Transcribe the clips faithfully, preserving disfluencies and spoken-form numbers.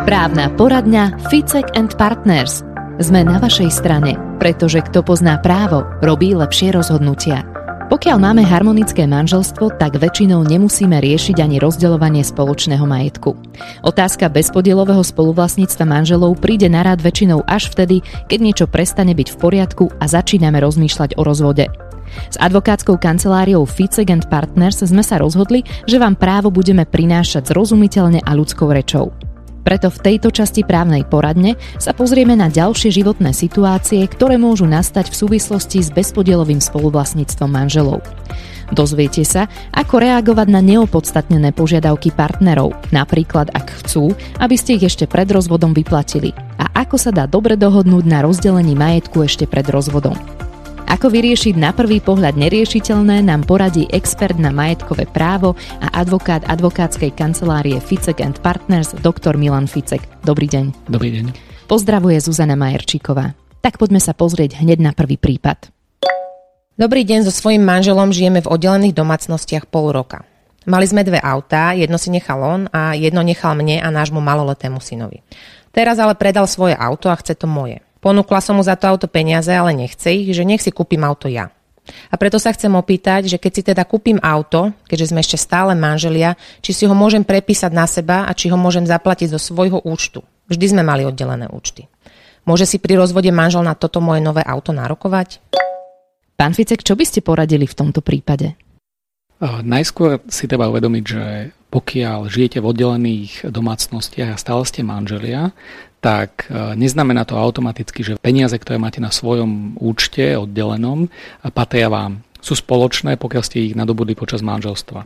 Právna poradňa Ficek and Partners. Sme na vašej strane, pretože kto pozná právo, robí lepšie rozhodnutia. Pokiaľ máme harmonické manželstvo, tak väčšinou nemusíme riešiť ani rozdeľovanie spoločného majetku. Otázka bezpodielového spoluvlastníctva manželov príde na rád väčšinou až vtedy, keď niečo prestane byť v poriadku a začíname rozmýšľať o rozvode. S advokátskou kanceláriou Ficek and Partners sme sa rozhodli, že vám právo budeme prinášať zrozumiteľne a ľudskou rečou. Preto v tejto časti právnej poradne sa pozrieme na ďalšie životné situácie, ktoré môžu nastať v súvislosti s bezpodielovým spoluvlastníctvom manželov. Dozviete sa, ako reagovať na neopodstatnené požiadavky partnerov, napríklad ak chcú, aby ste ich ešte pred rozvodom vyplatili, a ako sa dá dobre dohodnúť na rozdelení majetku ešte pred rozvodom. Ako vyriešiť na prvý pohľad neriešiteľné, nám poradí expert na majetkové právo a advokát advokátskej kancelárie Ficek and Partners, doktor Milan Ficek. Dobrý deň. Dobrý deň. Pozdravuje Zuzana Majerčíková. Tak poďme sa pozrieť hneď na prvý prípad. Dobrý deň, so svojím manželom žijeme v oddelených domácnostiach pol roka. Mali sme dve autá, jedno si nechal on a jedno nechal mne a nášmu maloletému synovi. Teraz ale predal svoje auto a chce to moje. Ponúkla som mu za to auto peniaze, ale nechce ich, že nech si kúpim auto ja. A preto sa chcem opýtať, že keď si teda kúpim auto, keďže sme ešte stále manželia, či si ho môžem prepísať na seba a či ho môžem zaplatiť zo svojho účtu. Vždy sme mali oddelené účty. Môže si pri rozvode manžel na toto moje nové auto nárokovať? Pán Ficek, čo by ste poradili v tomto prípade? Najskôr si treba uvedomiť, že pokiaľ žijete v oddelených domácnostiach a stále ste manželia, tak neznamená to automaticky, že peniaze, ktoré máte na svojom účte oddelenom, patria vám. Sú spoločné, pokiaľ ste ich nadobudli počas manželstva.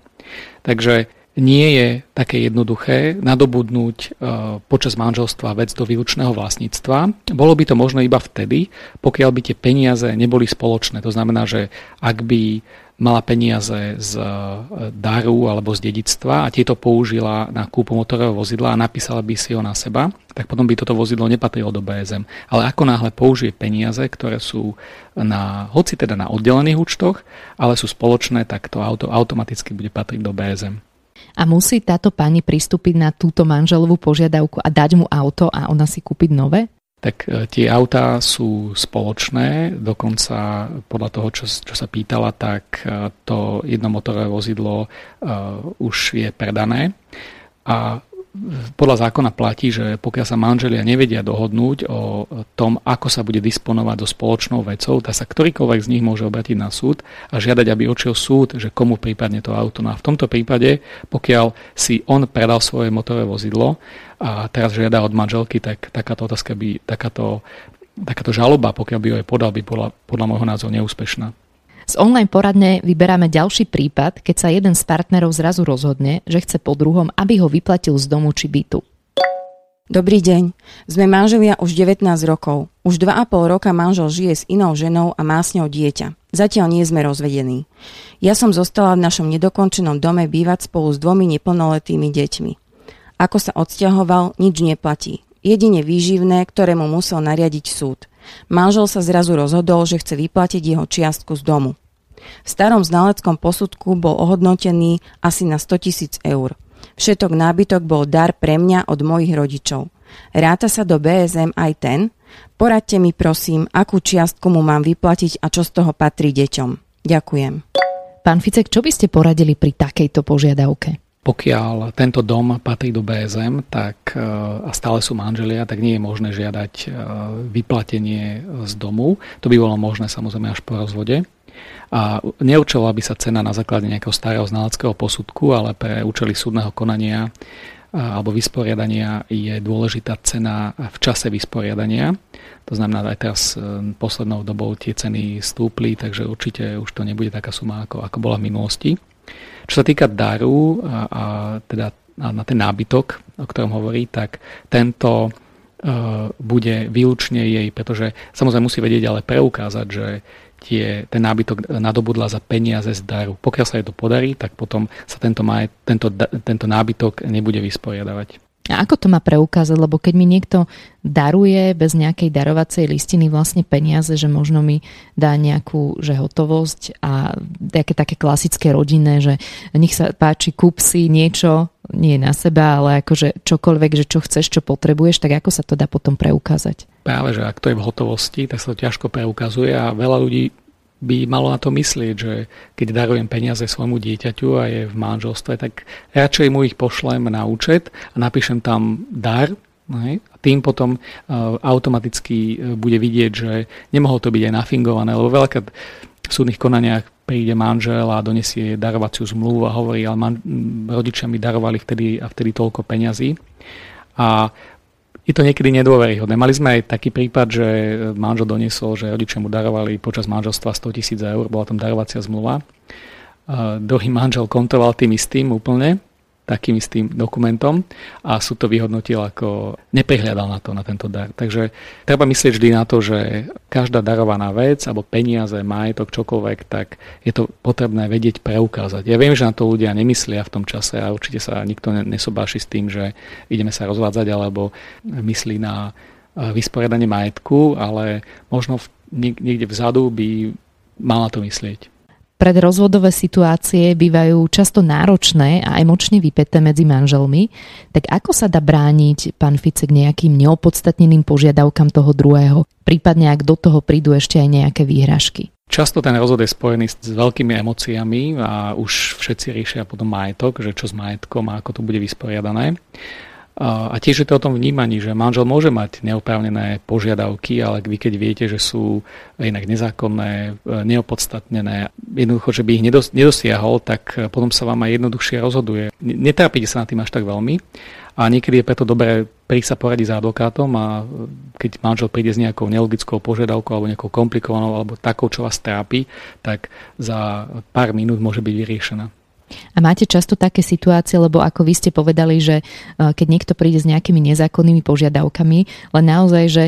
Takže nie je také jednoduché nadobudnúť počas manželstva vec do výlučného vlastníctva. Bolo by to možné iba vtedy, pokiaľ by tie peniaze neboli spoločné. To znamená, že ak by mala peniaze z daru alebo z dedičstva a tieto použila na kúpu motorového vozidla a napísala by si ho na seba, tak potom by toto vozidlo nepatrilo do bé es em. Ale ako náhle použije peniaze, ktoré sú na, hoci teda na oddelených účtoch, ale sú spoločné, tak to auto automaticky bude patriť do bé es em. A musí táto pani pristúpiť na túto manželovú požiadavku a dať mu auto a ona si kúpiť nové? Tak tie autá sú spoločné, dokonca podľa toho, čo, čo sa pýtala, tak to jednomotorové vozidlo uh, už je predané. A podľa zákona platí, že pokiaľ sa manželia nevedia dohodnúť o tom, ako sa bude disponovať so spoločnou vecou, tak sa ktorýkoľvek z nich môže obrátiť na súd a žiadať, aby určil súd, že komu prípadne to auto. No a v tomto prípade, pokiaľ si on predal svoje motorové vozidlo a teraz žiada od manželky, tak takáto otázka by, takáto, takáto žaloba, pokiaľ by ho aj podal, by bola podľa môjho názoru neúspešná. Z online poradne vyberáme ďalší prípad, keď sa jeden z partnerov zrazu rozhodne, že chce po druhom, aby ho vyplatil z domu či bytu. Dobrý deň, sme manželia už devätnásť rokov. Už dva a pol roka manžel žije s inou ženou a má s ňou dieťa. Zatiaľ nie sme rozvedení. Ja som zostala v našom nedokončenom dome bývať spolu s dvomi neplnoletými deťmi. Ako sa odsťahoval, nič neplatí. Jedine výživné, ktoré mu musel nariadiť súd. Manžel sa zrazu rozhodol, že chce vyplatiť jeho čiastku z domu. V starom znaleckom posudku bol ohodnotený asi na stotisíc eur. Všetok nábytok bol dar pre mňa od mojich rodičov. Ráta sa do bé es em aj ten? Poradte mi prosím, akú čiastku mu mám vyplatiť a čo z toho patrí deťom. Ďakujem. Pán Ficek, čo by ste poradili pri takejto požiadavke? Pokiaľ tento dom patrí do bé es em, tak a stále sú manželia, tak nie je možné žiadať vyplatenie z domu. To by bolo možné samozrejme až po rozvode. A neurčovala by sa cena na základe nejakého starého znaleckého posudku, ale pre účely súdneho konania alebo vysporiadania je dôležitá cena v čase vysporiadania. To znamená, aj teraz poslednou dobou tie ceny stúpli, takže určite už to nebude taká suma, ako, ako bola v minulosti. Čo sa týka daru a, a teda a na ten nábytok, o ktorom hovorí, tak tento e, bude výlučne jej, pretože samozrejme musí vedieť ale preukázať, že tie, ten nábytok nadobudla za peniaze z daru. Pokiaľ sa jej to podarí, tak potom sa tento, maj, tento, tento nábytok nebude vysporiadavať. A ako to má preukázať? Lebo keď mi niekto daruje bez nejakej darovacej listiny vlastne peniaze, že možno mi dá nejakú že hotovosť a také, také klasické rodinné, že nech sa páči, kúp si niečo nie na seba, ale akože čokoľvek, že čo chceš, čo potrebuješ, tak ako sa to dá potom preukázať? Práve, že ak to je v hotovosti, tak sa to ťažko preukazuje a veľa ľudí by malo na to myslieť, že keď darujem peniaze svojmu dieťaťu a je v manželstve, tak radšej mu ich pošlem na účet a napíšem tam dar, ne? A tým potom uh, automaticky bude vidieť, že nemohol to byť aj nafingované, lebo veľakrát v súdnych konaniach príde manžel a donesie darovaciu zmluvu a hovorí, ale man- rodičia mi darovali vtedy a vtedy toľko peňazí. A je to niekedy nedôveryhodné. Mali sme aj taký prípad, že manžel doniesol, že rodičia mu darovali počas manželstva sto tisíc eur, bola tam darovacia zmluva. Uh, druhý manžel kontoval tým istým úplne, takým istým dokumentom a súd to vyhodnotil ako neprihľadal na to, na tento dar. Takže treba myslieť vždy na to, že každá darovaná vec alebo peniaze, majetok, čokoľvek, tak je to potrebné vedieť preukázať. Ja viem, že na to ľudia nemyslia v tom čase a určite sa nikto nesobáši s tým, že ideme sa rozvádzať alebo myslí na vysporiadanie majetku, ale možno niekde vzadu by mal na to myslieť. Predrozvodové situácie bývajú často náročné a emočne vypäté medzi manželmi, tak ako sa dá brániť, pán Ficek, nejakým neopodstatneným požiadavkám toho druhého, prípadne ak do toho prídu ešte aj nejaké výhražky? Často ten rozvod je spojený s veľkými emóciami a už všetci riešia potom majetok, že čo s majetkom a ako to bude vysporiadané. A tiež je to o tom vnímaní, že manžel môže mať neoprávnené požiadavky, ale vy keď viete, že sú inak nezákonné, neopodstatnené, jednoducho, že by ich nedosiahol, tak potom sa vám aj jednoduchšie rozhoduje. Netrápite sa na tým až tak veľmi a niekedy je preto dobré prísť sa poradiť s advokátom a keď manžel príde s nejakou nelogickou požiadavkou alebo nejakou komplikovanou alebo takou, čo vás trápi, tak za pár minút môže byť vyriešená. A máte často také situácie, lebo ako vy ste povedali, že keď niekto príde s nejakými nezákonnými požiadavkami, len naozaj, že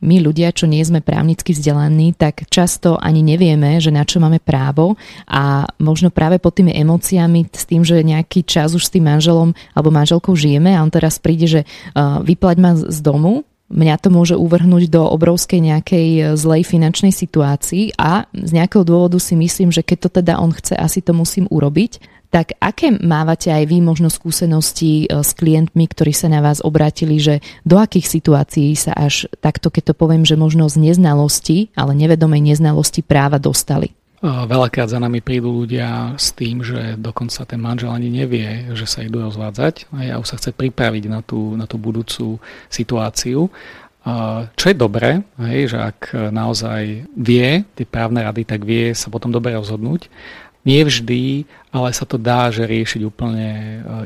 my ľudia, čo nie sme právnicky vzdelaní, tak často ani nevieme, že na čo máme právo a možno práve pod tými emóciami, s tým, že nejaký čas už s tým manželom alebo manželkou žijeme a on teraz príde, že vyplať ma z domu, mňa to môže uvrhnúť do obrovskej nejakej zlej finančnej situácii a z nejakého dôvodu si myslím, že keď to teda on chce, asi to musím urobiť. Tak aké mávate aj vy možno skúsenosti s klientmi, ktorí sa na vás obratili, že do akých situácií sa až takto, keď to poviem, že možno z neznalosti, ale nevedomej neznalosti práva dostali? Veľakrát za nami prídu ľudia s tým, že dokonca ten manžel ani nevie, že sa idú rozvádzať a už sa chce pripraviť na tú, na tú budúcu situáciu. Čo je dobré, že ak naozaj vie tie právne rady, tak vie sa potom dobre rozhodnúť. Nie vždy, ale sa to dá že riešiť úplne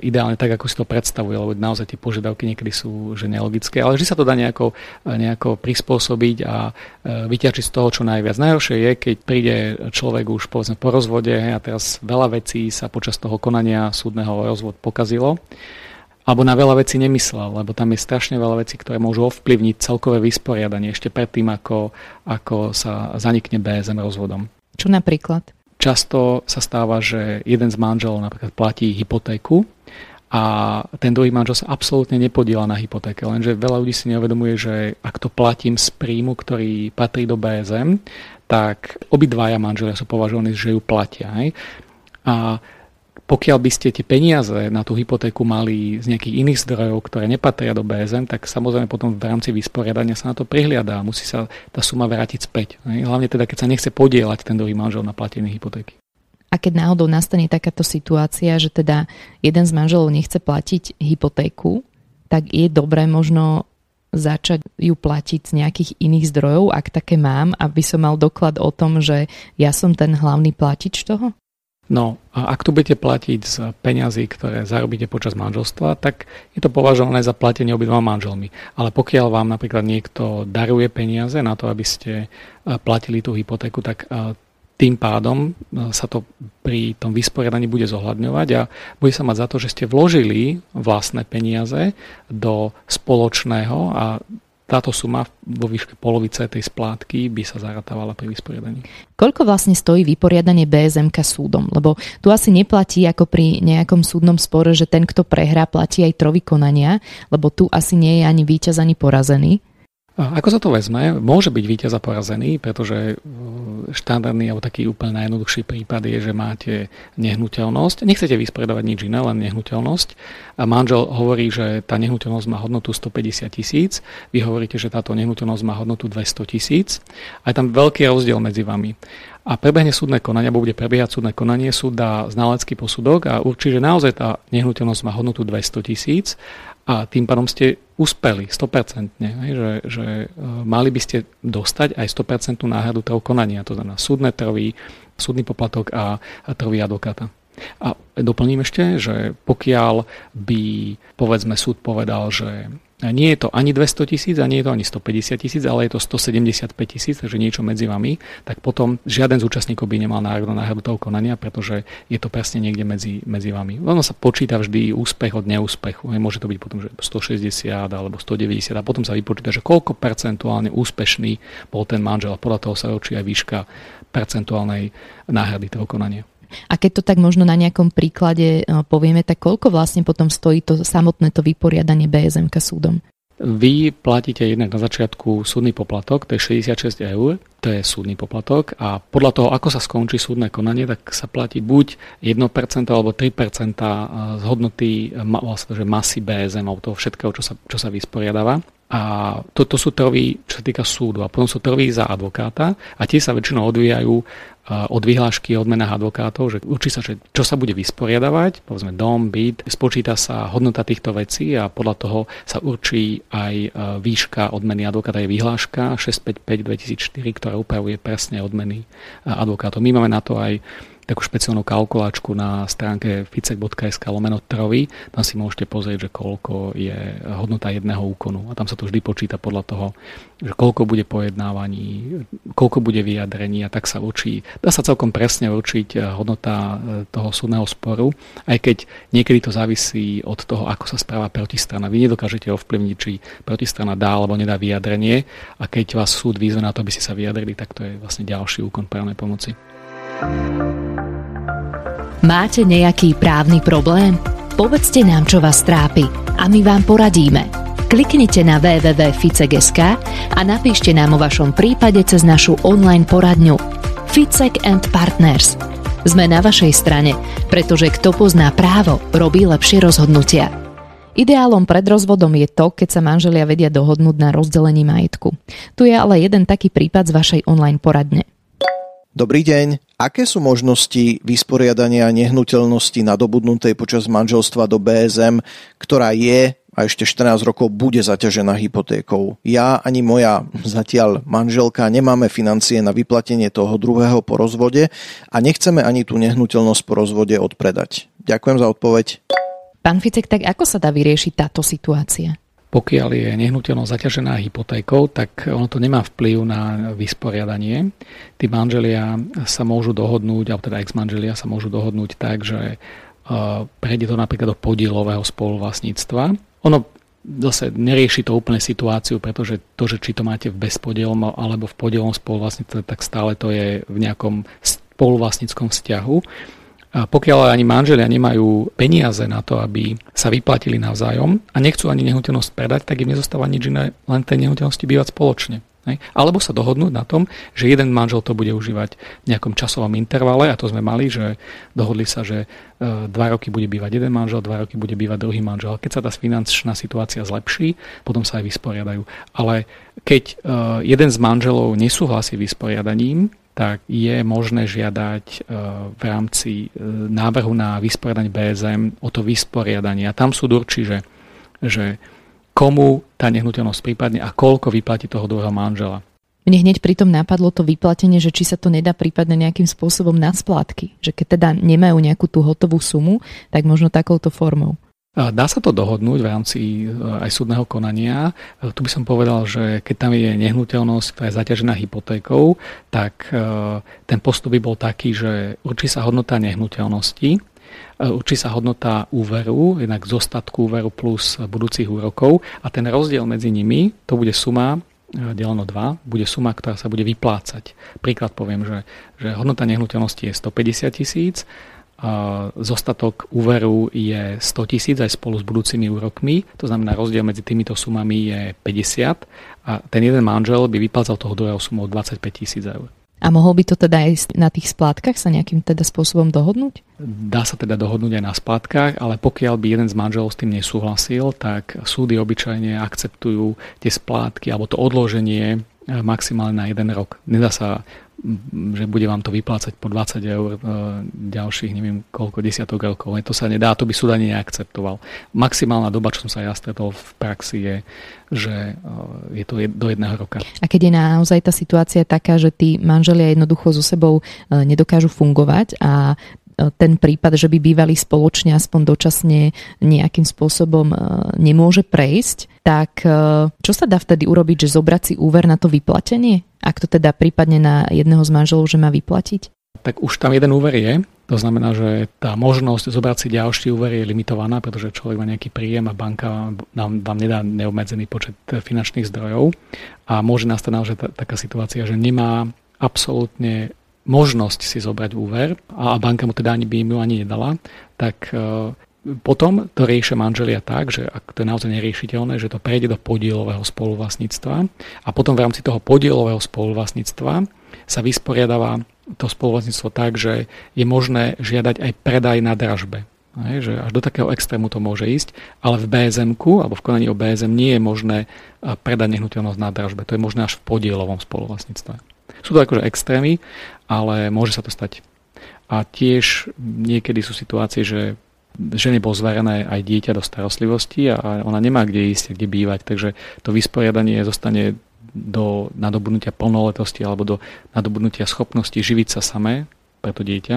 ideálne tak, ako si to predstavuje, lebo naozaj tie požiadavky niekedy sú že nelogické, ale vždy sa to dá nejako, nejako prispôsobiť a vyťažiť z toho, čo najviac. Najhoršie je, keď príde človek už povedzme po rozvode a teraz veľa vecí sa počas toho konania súdneho rozvod pokazilo, alebo na veľa vecí nemyslel, lebo tam je strašne veľa vecí, ktoré môžu ovplyvniť celkové vysporiadanie ešte predtým, ako, ako sa zanikne bé es em rozvodom. Čo napríklad? Často sa stáva, že jeden z manželov napríklad platí hypotéku a ten druhý manžel sa absolútne nepodieľa na hypotéke, lenže veľa ľudí si neuvedomuje, že ak to platím z príjmu, ktorý patrí do bé es em, tak obidvaja manželia sú považovaní, že ju platia. Hej? A pokiaľ by ste tie peniaze na tú hypotéku mali z nejakých iných zdrojov, ktoré nepatria do bé es em, tak samozrejme potom v rámci vysporiadania sa na to prihliadá a musí sa tá suma vrátiť späť. Hlavne teda, keď sa nechce podieľať ten druhý manžel na platení hypotéky. A keď náhodou nastane takáto situácia, že teda jeden z manželov nechce platiť hypotéku, tak je dobré možno začať ju platiť z nejakých iných zdrojov, ak také mám, aby som mal doklad o tom, že ja som ten hlavný platič toho? No, a ak tu budete platiť z peňazí, ktoré zarobíte počas manželstva, tak je to považované za platenie obidvoma manželmi. Ale pokiaľ vám napríklad niekto daruje peniaze na to, aby ste platili tú hypotéku, tak tým pádom sa to pri tom vysporiadaní bude zohľadňovať a bude sa mať za to, že ste vložili vlastné peniaze do spoločného a táto suma vo výške polovice tej splátky by sa zaratávala pri vysporiadaní. Koľko vlastne stojí vyporiadanie bé es emka súdom? Lebo tu asi neplatí ako pri nejakom súdnom spore, že ten, kto prehrá, platí aj trovy konania, lebo tu asi nie je ani víťaz, ani porazený. Ako sa to vezme? Môže byť víťaz a porazený, pretože štandardný alebo taký úplne najjednoduchší prípad je, že máte nehnuteľnosť. Nechcete vyspredávať nič iné, len nehnuteľnosť. A manžel hovorí, že tá nehnuteľnosť má hodnotu stopäťdesiat tisíc. Vy hovoríte, že táto nehnuteľnosť má hodnotu dvesto tisíc. A je tam veľký rozdiel medzi vami. A prebehne súdne konanie, alebo bude prebiehať súdne konanie, súd dá znalecký posudok a určí, že naozaj tá nehnuteľnosť má hodnotu dvesto tisíc. A tým pádom ste uspeli sto percent, že, že mali by ste dostať aj sto percent náhradu toho konania, to znamená súdne trvy, súdny poplatok a trvy advokáta. A doplním ešte, že pokiaľ by, povedzme, súd povedal, že nie je to ani dvesto tisíc a nie je to ani stopäťdesiat tisíc, ale je to stosedemdesiatpäť tisíc, takže niečo medzi vami, tak potom žiaden z účastníkov by nemal nárok na náhradu toho konania, pretože je to presne niekde medzi, medzi vami. Ono sa počíta vždy úspech od neúspechu. Môže to byť potom, že stošesťdesiat alebo stodeväťdesiat a potom sa vypočíta, že koľko percentuálne úspešný bol ten manžel a podľa toho sa určí aj výška percentuálnej náhrady toho konania. A keď to tak možno na nejakom príklade povieme, tak koľko vlastne potom stojí to samotné to vyporiadanie bé es emka súdom? Vy platíte jednak na začiatku súdny poplatok, to je šesťdesiatšesť eur, to je súdny poplatok a podľa toho, ako sa skončí súdne konanie, tak sa platí buď jedno percento alebo tri percentá z hodnoty vlastne, že masy bé es emov, toho všetkého, čo sa, čo sa vysporiadáva. A toto sú trvy, čo sa týka súdu. A potom sú trvy za advokáta a tie sa väčšinou odvíjajú od vyhlášky o odmenách advokátov, že určí sa, čo sa bude vysporiadavať, povedzme dom, byt, spočíta sa hodnota týchto vecí a podľa toho sa určí aj výška odmeny advokáta. Je vyhláška šesťstopäťdesiatpäť dvetisícštyri, ktorá upravuje presne odmeny advokátov. My máme na to aj takú špeciálnu kalkulačku na stránke ficek bodka es ká lomeno trvy. Tam si môžete pozrieť, že koľko je hodnota jedného úkonu. A tam sa to vždy počíta podľa toho, že koľko bude pojednávaní, koľko bude vyjadrení a tak sa určí. Dá sa celkom presne určiť hodnota toho súdneho sporu, aj keď niekedy to závisí od toho, ako sa správa protistrana. Vy nedokážete ovplyvniť, či protistrana dá alebo nedá vyjadrenie a keď vás súd vyzve na to, aby ste sa vyjadrili, tak to je vlastne ďalší úkon právnej pomoci. Máte nejaký právny problém? Povedzte nám, čo vás trápi a my vám poradíme. Kliknite na www bodka ficek bodka es ká a napíšte nám o vašom prípade cez našu online poradňu Ficek and Partners. Sme na vašej strane, pretože kto pozná právo, robí lepšie rozhodnutia. Ideálom pred rozvodom je to, keď sa manželia vedia dohodnúť na rozdelení majetku. Tu je ale jeden taký prípad z vašej online poradne. Dobrý deň. Aké sú možnosti vysporiadania nehnuteľnosti nadobudnutej počas manželstva do bé es em, ktorá je a ešte štrnásť rokov bude zaťažená hypotékou? Ja ani moja zatiaľ manželka nemáme financie na vyplatenie toho druhého po rozvode a nechceme ani tú nehnuteľnosť po rozvode odpredať. Ďakujem za odpoveď. Pán Ficek, tak ako sa dá vyriešiť táto situácia? Pokiaľ je nehnuteľnosť zaťažená hypotékou, tak ono to nemá vplyv na vysporiadanie. Tí manželia sa môžu dohodnúť, alebo teda ex-manželia sa môžu dohodnúť tak, že prejde to napríklad do podielového spoluvlastníctva. Ono zase nerieši to úplne situáciu, pretože to, že či to máte v bezpodielom alebo v podielovom spoluvlastníctve, tak stále to je v nejakom spoluvlastníckom vzťahu. A pokiaľ ani manželia nemajú peniaze na to, aby sa vyplatili navzájom a nechcú ani nehnuteľnosť predať, tak im nezostáva nič iné, len tej nehnuteľnosti bývať spoločne. Alebo sa dohodnúť na tom, že jeden manžel to bude užívať v nejakom časovom intervale a to sme mali, že dohodli sa, že dva roky bude bývať jeden manžel, dva roky bude bývať druhý manžel. Keď sa tá finančná situácia zlepší, potom sa aj vysporiadajú. Ale keď jeden z manželov nesúhlasí vysporiadaním, tak je možné žiadať v rámci návrhu na vysporiadanie bé es em o to vysporiadanie. A tam súd určí, že, že komu tá nehnuteľnosť prípadne a koľko vyplatí toho druhého manžela. Mne hneď pritom napadlo to vyplatenie, že či sa to nedá prípadne nejakým spôsobom na splátky. Že keď teda nemajú nejakú tú hotovú sumu, tak možno takouto formou. Dá sa to dohodnúť v rámci aj súdneho konania. Tu by som povedal, že keď tam je nehnuteľnosť, ktorá je zaťažená hypotékou, tak ten postup by bol taký, že určí sa hodnota nehnuteľnosti, určí sa hodnota úveru, jednak zostatku úveru plus budúcich úrokov a ten rozdiel medzi nimi, to bude suma deleno dva, bude suma, ktorá sa bude vyplácať. Príklad poviem, že, že hodnota nehnuteľnosti je stopäťdesiat tisíc, Zostatok úveru je sto tisíc aj spolu s budúcimi úrokmi. To znamená, rozdiel medzi týmito sumami je päťdesiat a ten jeden manžel by vyplácal toho druhého sumou dvadsaťpäť tisíc eur. A mohol by to teda aj na tých splátkach sa nejakým teda spôsobom dohodnúť? Dá sa teda dohodnúť aj na splátkach, ale pokiaľ by jeden z manželov s tým nesúhlasil, tak súdy obyčajne akceptujú tie splátky alebo to odloženie maximálne na jeden rok. Nedá sa, že bude vám to vyplácať po dvadsať eur ďalších, neviem koľko, desiatok rokov. To sa nedá, to by súd ani neakceptoval. Maximálna doba, čo som sa ja stretol v praxi, je, že je to do jedného roka. A keď je naozaj tá situácia taká, že tí manželia jednoducho so sebou nedokážu fungovať a ten prípad, že by bývali spoločne aspoň dočasne nejakým spôsobom nemôže prejsť, tak čo sa dá vtedy urobiť, že zobrať si úver na to vyplatenie? Ak to teda prípadne na jedného z manželov, že má vyplatiť? Tak už tam jeden úver je. To znamená, že tá možnosť zobrať si ďalší úver je limitovaná, pretože človek má nejaký príjem a banka nám, vám nedá neobmedzený počet finančných zdrojov. A môže nastať naozaj t- taká situácia, že nemá absolútne možnosť si zobrať úver a banka mu teda ani by im ju ani nedala, tak e, potom to riešia manželia tak, že ak to je naozaj neriešiteľné, že to prejde do podielového spoluvlastníctva a potom v rámci toho podielového spoluvlastníctva sa vysporiadáva to spoluvlastníctvo tak, že je možné žiadať aj predaj na dražbe. Hej, že až do takého extrému to môže ísť, ale v bé es emku alebo v konaní o bé es em nie je možné predať nehnuteľnosť na dražbe. To je možné až v podielovom spoluvlastníctve. Sú to akože extrémy, ale môže sa to stať. A tiež niekedy sú situácie, že žene bolo zverené aj dieťa do starostlivosti a ona nemá kde ísť, kde bývať, takže to vysporiadanie zostane do nadobudnutia plnoletosti alebo do nadobudnutia schopnosti živiť sa samé pre to dieťa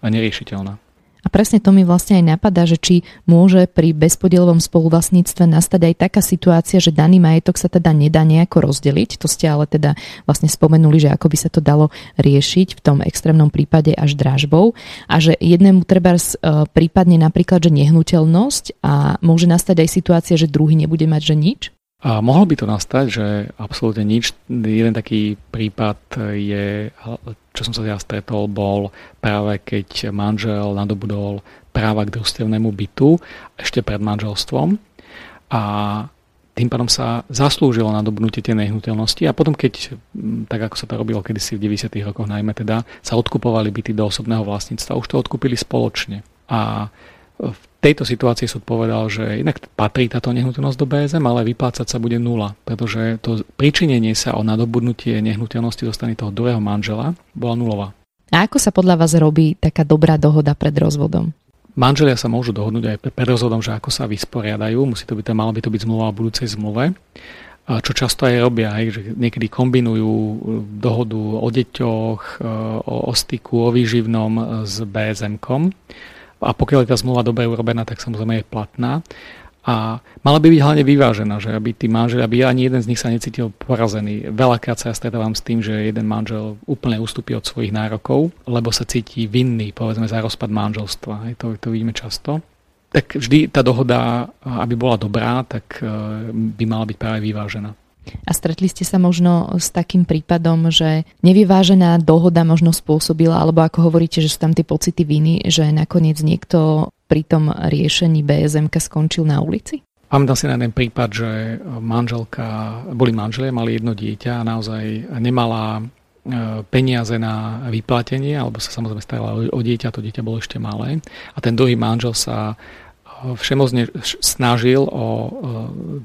a neriešiteľná. A presne to mi vlastne aj napadá, že či môže pri bezpodielovom spoluvlastníctve nastať aj taká situácia, že daný majetok sa teda nedá nejako rozdeliť. To ste ale teda vlastne spomenuli, že ako by sa to dalo riešiť v tom extrémnom prípade až dražbou. A že jednému treba prípadne napríklad, že nehnuteľnosť a môže nastať aj situácia, že druhý nebude mať že nič? A mohlo by to nastať, že absolútne nič. Jeden taký prípad je, čo som sa ja stretol, bol práve keď manžel nadobudol práva k družstevnému bytu ešte pred manželstvom a tým pádom sa zaslúžilo nadobudnutie tej nehnuteľnosti a potom keď, tak ako sa to robilo kedysi v deväťdesiatych rokoch najmä teda, sa odkupovali byty do osobného vlastníctva, už to odkúpili spoločne. A v tejto situácii súd povedal, že inak patrí táto nehnuteľnosť do bé es em, ale vyplácať sa bude nula, pretože to pričinenie sa o nadobudnutie nehnuteľnosti zo strany toho druhého manžela bola nulová. A ako sa podľa vás robí taká dobrá dohoda pred rozvodom? Manželia sa môžu dohodnúť aj pred rozvodom, že ako sa vysporiadajú, musí to byť, malo by to byť zmluva o budúcej zmluve, čo často aj robia, že niekedy kombinujú dohodu o deťoch, o styku, o výživnom s bé es emkom. A pokiaľ je tá zmluva dobre urobená, tak samozrejme je platná. A mala by byť hlavne vyvážená, že aby tí manželia, aby ani jeden z nich sa necítil porazený. Veľakrát sa ja stretávam s tým, že jeden manžel úplne ustúpi od svojich nárokov, lebo sa cíti vinný, povedzme, za rozpad manželstva. Hej, to, to vidíme často. Tak vždy tá dohoda, aby bola dobrá, tak by mala byť práve vyvážená. A stretli ste sa možno s takým prípadom, že nevyvážená dohoda možno spôsobila, alebo ako hovoríte, že sú tam tie pocity viny, že nakoniec niekto pri tom riešení bé es emka skončil na ulici? Pamätám si na jeden prípad, že manželka, boli manželia, mali jedno dieťa a naozaj nemala peniaze na vyplatenie, alebo sa samozrejme starala o dieťa, to dieťa bolo ešte malé a ten druhý manžel sa všemocne snažil o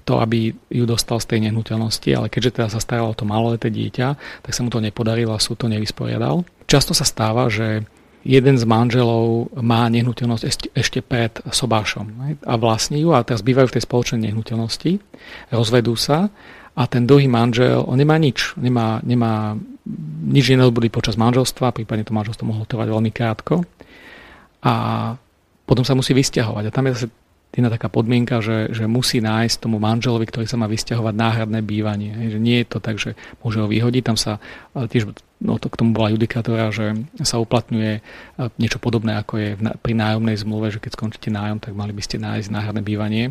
to, aby ju dostal z tej nehnuteľnosti, ale keďže teda sa staralo o to maloleté dieťa, tak sa mu to nepodarilo a súd to nevysporiadal. Často sa stáva, že jeden z manželov má nehnuteľnosť ešte pred sobášom a vlastní ju a teraz bývajú v tej spoločnej nehnuteľnosti, rozvedú sa a ten druhý manžel, on nemá nič, nemá, nemá nič nenadobudli počas manželstva, prípadne to manželstvo mohlo trvať veľmi krátko a potom sa musí vysťahovať. A tam je zase jedna taká podmienka, že, že musí nájsť tomu manželovi, ktorý sa má vysťahovať, náhradné bývanie. Hej, že nie je to tak, že môže ho vyhodiť. Tam sa tiež, no to, k tomu bola judikatúra, že sa uplatňuje niečo podobné, ako je pri nájomnej zmluve, že keď skončíte nájom, tak mali by ste nájsť náhradné bývanie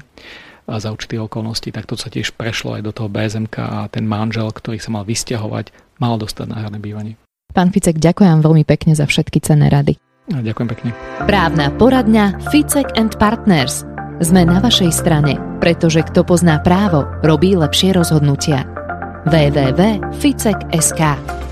a za určitých okolností. Tak to sa tiež prešlo aj do toho bé es emka a ten manžel, ktorý sa mal vysťahovať, mal dostať náhradné bývanie. Pán Ficek, ďakujem veľmi pekne za všetky cenné rady. No, ďakujem pekne. Právna poradňa Ficek and Partners. Sme na vašej strane, pretože kto pozná právo, robí lepšie rozhodnutia. w w w bodka ficek bodka es ka